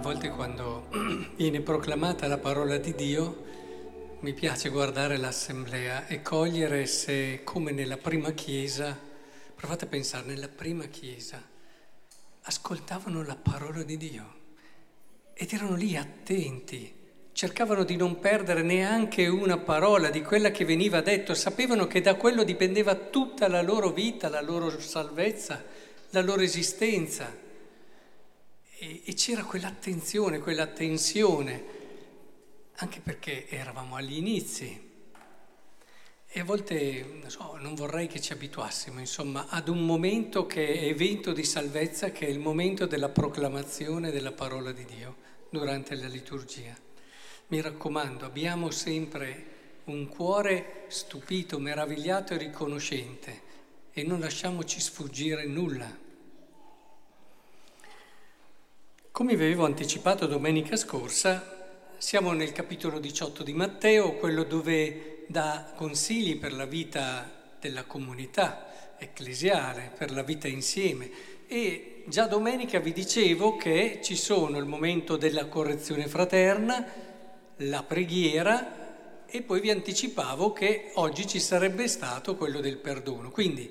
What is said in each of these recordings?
A volte quando viene proclamata la parola di Dio mi piace guardare l'assemblea e cogliere se, come nella prima chiesa, provate a pensare, nella prima chiesa ascoltavano la parola di Dio ed erano lì attenti, cercavano di non perdere neanche una parola di quella che veniva detto, sapevano che da quello dipendeva tutta la loro vita, la loro salvezza, la loro esistenza. E c'era quell'attenzione, quella tensione, anche perché eravamo agli inizi. E a volte, non vorrei che ci abituassimo, ad un momento che è evento di salvezza, che è il momento della proclamazione della parola di Dio durante la liturgia. Mi raccomando, abbiamo sempre un cuore stupito, meravigliato e riconoscente e non lasciamoci sfuggire nulla. Come vi avevo anticipato domenica scorsa, siamo nel capitolo 18 di Matteo, quello dove dà consigli per la vita della comunità ecclesiale, per la vita insieme. E già domenica vi dicevo che ci sono il momento della correzione fraterna, la preghiera e poi vi anticipavo che oggi ci sarebbe stato quello del perdono. Quindi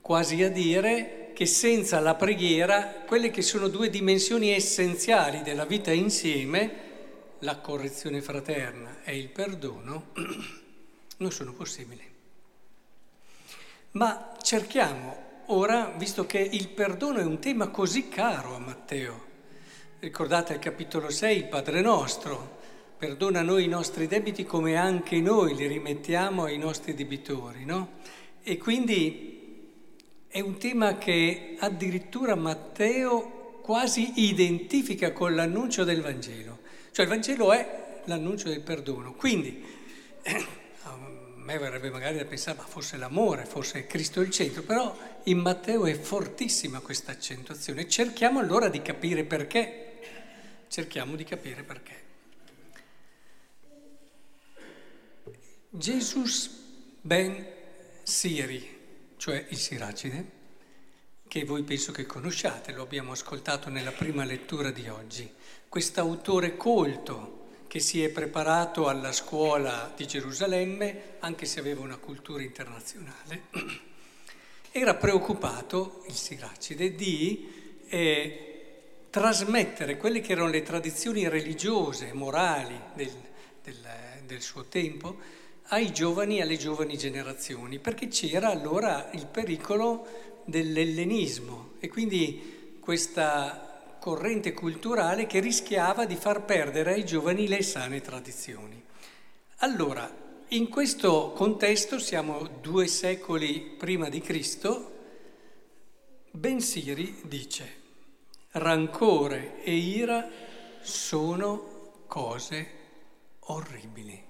quasi a dire che senza la preghiera, quelle che sono due dimensioni essenziali della vita insieme, la correzione fraterna e il perdono, non sono possibili. Ma cerchiamo ora, visto che il perdono è un tema così caro a Matteo, ricordate al capitolo 6, il Padre nostro, perdona noi i nostri debiti come anche noi li rimettiamo ai nostri debitori, no? E quindi è un tema che addirittura Matteo quasi identifica con l'annuncio del Vangelo. Cioè il Vangelo è l'annuncio del perdono. Quindi a me verrebbe magari da pensare, ma forse l'amore, forse Cristo è il centro. Però in Matteo è fortissima questa accentuazione. Cerchiamo allora di capire perché. Jesus ben Siri, cioè il Siracide, che voi penso che conosciate, lo abbiamo ascoltato nella prima lettura di oggi. Quest'autore colto che si è preparato alla scuola di Gerusalemme, anche se aveva una cultura internazionale, era preoccupato, il Siracide, di trasmettere quelle che erano le tradizioni religiose e morali del suo tempo ai giovani, alle giovani generazioni, perché c'era allora il pericolo dell'ellenismo e quindi questa corrente culturale che rischiava di far perdere ai giovani le sane tradizioni. Allora, in questo contesto siamo 2 secoli prima di Cristo, Ben Siri dice: rancore e ira sono cose orribili.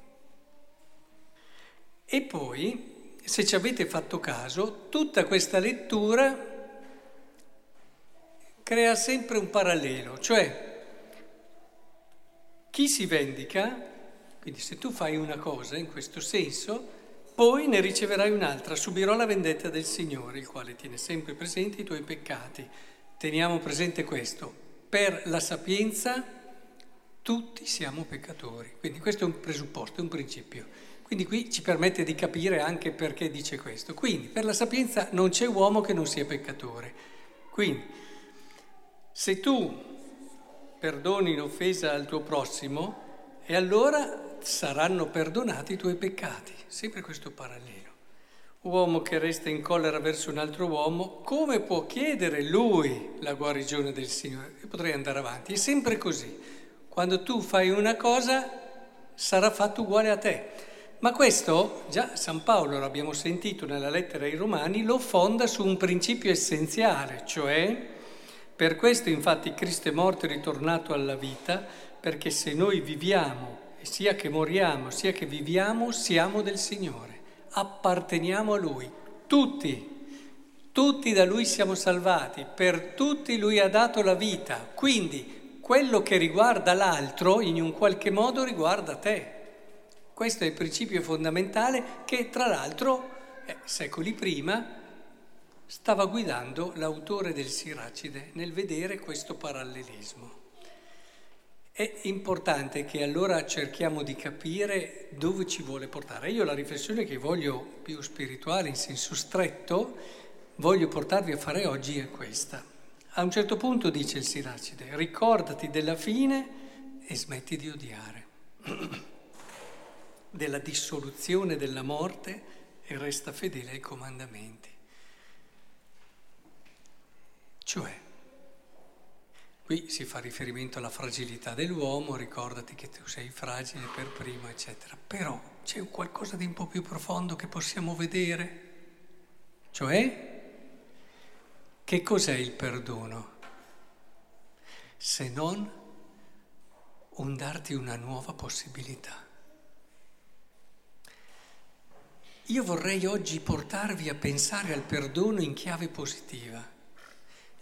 E poi, se ci avete fatto caso, tutta questa lettura crea sempre un parallelo, cioè chi si vendica, quindi se tu fai una cosa in questo senso, poi ne riceverai un'altra, subirò la vendetta del Signore, il quale tiene sempre presenti i tuoi peccati. Teniamo presente questo, per la sapienza tutti siamo peccatori, quindi questo è un presupposto, è un principio. Quindi qui ci permette di capire anche perché dice questo. Quindi per la sapienza non c'è uomo che non sia peccatore. Quindi se tu perdoni l'offesa al tuo prossimo, e allora saranno perdonati i tuoi peccati. Sempre questo parallelo. Uomo che resta in collera verso un altro uomo, come può chiedere lui la guarigione del Signore? Io potrei andare avanti. È sempre così. Quando tu fai una cosa, sarà fatto uguale a te. Ma questo, già San Paolo l'abbiamo sentito nella lettera ai Romani, lo fonda su un principio essenziale, cioè per questo infatti Cristo è morto e ritornato alla vita, perché se noi viviamo, sia che moriamo, sia che viviamo, siamo del Signore, apparteniamo a Lui, tutti da Lui siamo salvati, per tutti Lui ha dato la vita, quindi quello che riguarda l'altro in un qualche modo riguarda te. Questo è il principio fondamentale che, tra l'altro, secoli prima stava guidando l'autore del Siracide nel vedere questo parallelismo. È importante che allora cerchiamo di capire dove ci vuole portare. Io la riflessione che voglio, più spirituale in senso stretto, voglio portarvi a fare oggi è questa. A un certo punto dice il Siracide: ricordati della fine e smetti di odiare, della dissoluzione della morte e resta fedele ai comandamenti. Cioè, qui si fa riferimento alla fragilità dell'uomo, ricordati che tu sei fragile per primo, eccetera. Però c'è qualcosa di un po' più profondo che possiamo vedere, cioè che cos'è il perdono? Se non un darti una nuova possibilità. Io vorrei oggi portarvi a pensare al perdono in chiave positiva.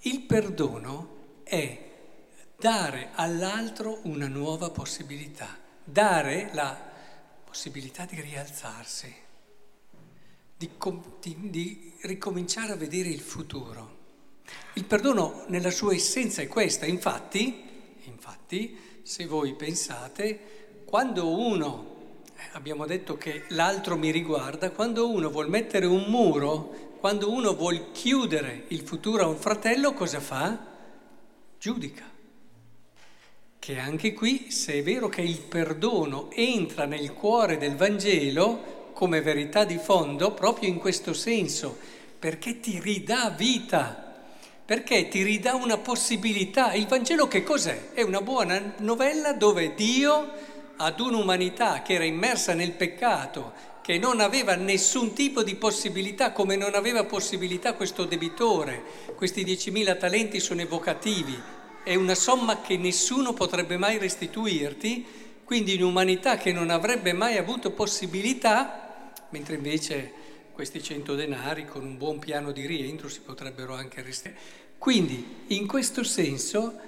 Il perdono è dare all'altro una nuova possibilità, dare la possibilità di rialzarsi, di ricominciare a vedere il futuro. Il perdono nella sua essenza è questa, infatti, se voi pensate, quando uno, abbiamo detto che l'altro mi riguarda, quando uno vuol mettere un muro, quando uno vuol chiudere il futuro a un fratello, cosa fa? Giudica. Che anche qui, se è vero che il perdono entra nel cuore del Vangelo come verità di fondo, proprio in questo senso, perché ti ridà vita, perché ti ridà una possibilità. Il Vangelo che cos'è? È una buona novella dove Dio, ad un'umanità che era immersa nel peccato, che non aveva nessun tipo di possibilità, come non aveva possibilità questo debitore. Questi 10.000 talenti sono evocativi, è una somma che nessuno potrebbe mai restituirti, quindi in umanità che non avrebbe mai avuto possibilità, mentre invece questi 100 denari con un buon piano di rientro si potrebbero anche restituire. Quindi in questo senso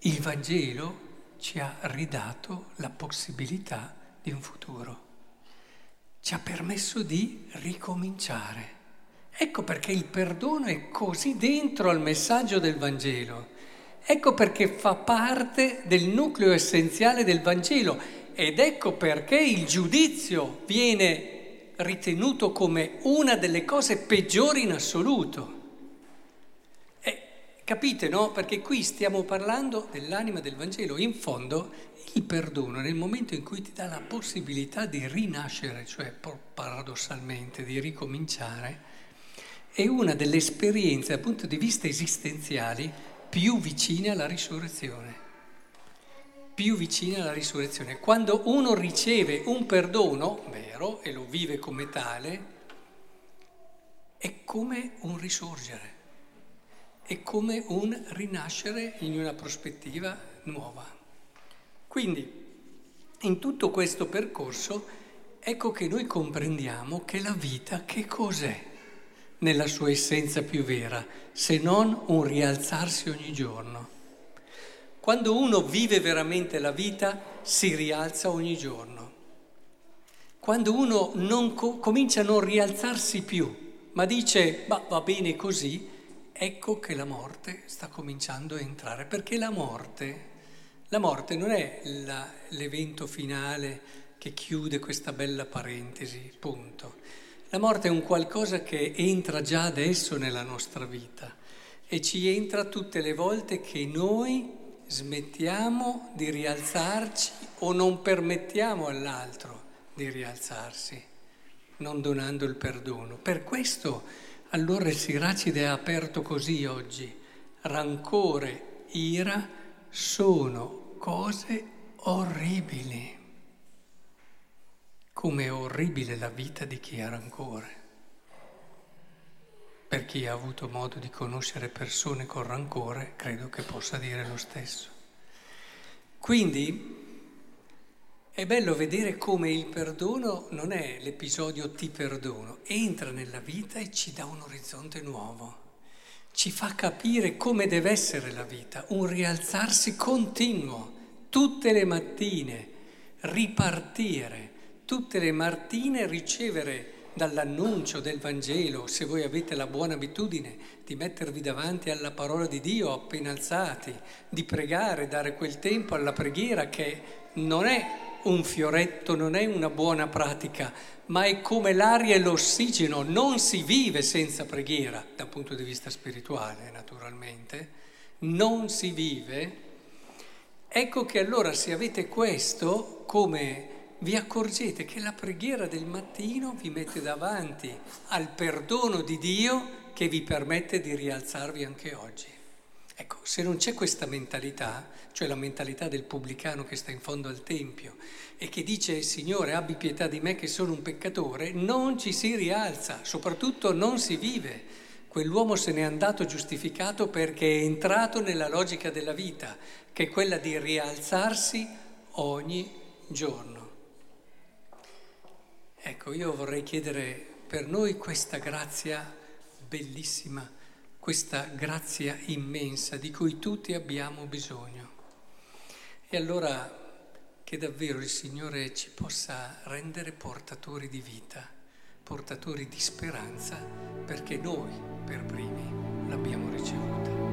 il Vangelo ci ha ridato la possibilità di un futuro. Ci ha permesso di ricominciare. Ecco perché il perdono è così dentro al messaggio del Vangelo. Ecco perché fa parte del nucleo essenziale del Vangelo. Ed ecco perché il giudizio viene ritenuto come una delle cose peggiori in assoluto. Capite, no? Perché qui stiamo parlando dell'anima del Vangelo. In fondo, il perdono, nel momento in cui ti dà la possibilità di rinascere, cioè paradossalmente di ricominciare, è una delle esperienze dal punto di vista esistenziale più vicine alla risurrezione. Più vicine alla risurrezione. Quando uno riceve un perdono vero e lo vive come tale, è come un risorgere. È come un rinascere in una prospettiva nuova. Quindi, in tutto questo percorso, ecco che noi comprendiamo che la vita che cos'è nella sua essenza più vera, se non un rialzarsi ogni giorno. Quando uno vive veramente la vita, si rialza ogni giorno. Quando uno non comincia a non rialzarsi più, ma dice, va bene così, ecco che la morte sta cominciando a entrare, perché la morte non è l'evento finale che chiude questa bella parentesi, punto. La morte è un qualcosa che entra già adesso nella nostra vita e ci entra tutte le volte che noi smettiamo di rialzarci o non permettiamo all'altro di rialzarsi, non donando il perdono. Per questo allora il Siracide ha aperto così oggi: rancore, ira sono cose orribili. Come è orribile la vita di chi ha rancore. Per chi ha avuto modo di conoscere persone con rancore, credo che possa dire lo stesso. Quindi è bello vedere come il perdono non è l'episodio ti perdono, entra nella vita e ci dà un orizzonte nuovo, ci fa capire come deve essere la vita, un rialzarsi continuo, tutte le mattine, ripartire, tutte le mattine ricevere dall'annuncio del Vangelo, se voi avete la buona abitudine di mettervi davanti alla parola di Dio appena alzati, di pregare, dare quel tempo alla preghiera che non è un fioretto, non è una buona pratica, ma è come l'aria e l'ossigeno, non si vive senza preghiera, dal punto di vista spirituale naturalmente, non si vive. Ecco che allora se avete questo, come vi accorgete che la preghiera del mattino vi mette davanti al perdono di Dio che vi permette di rialzarvi anche oggi. Ecco, se non c'è questa mentalità, cioè la mentalità del pubblicano che sta in fondo al tempio e che dice «Signore, abbi pietà di me che sono un peccatore», non ci si rialza, soprattutto non si vive. Quell'uomo se n'è andato giustificato perché è entrato nella logica della vita, che è quella di rialzarsi ogni giorno. Ecco, io vorrei chiedere per noi questa grazia bellissima, questa grazia immensa di cui tutti abbiamo bisogno. E allora che davvero il Signore ci possa rendere portatori di vita, portatori di speranza, perché noi per primi l'abbiamo ricevuta.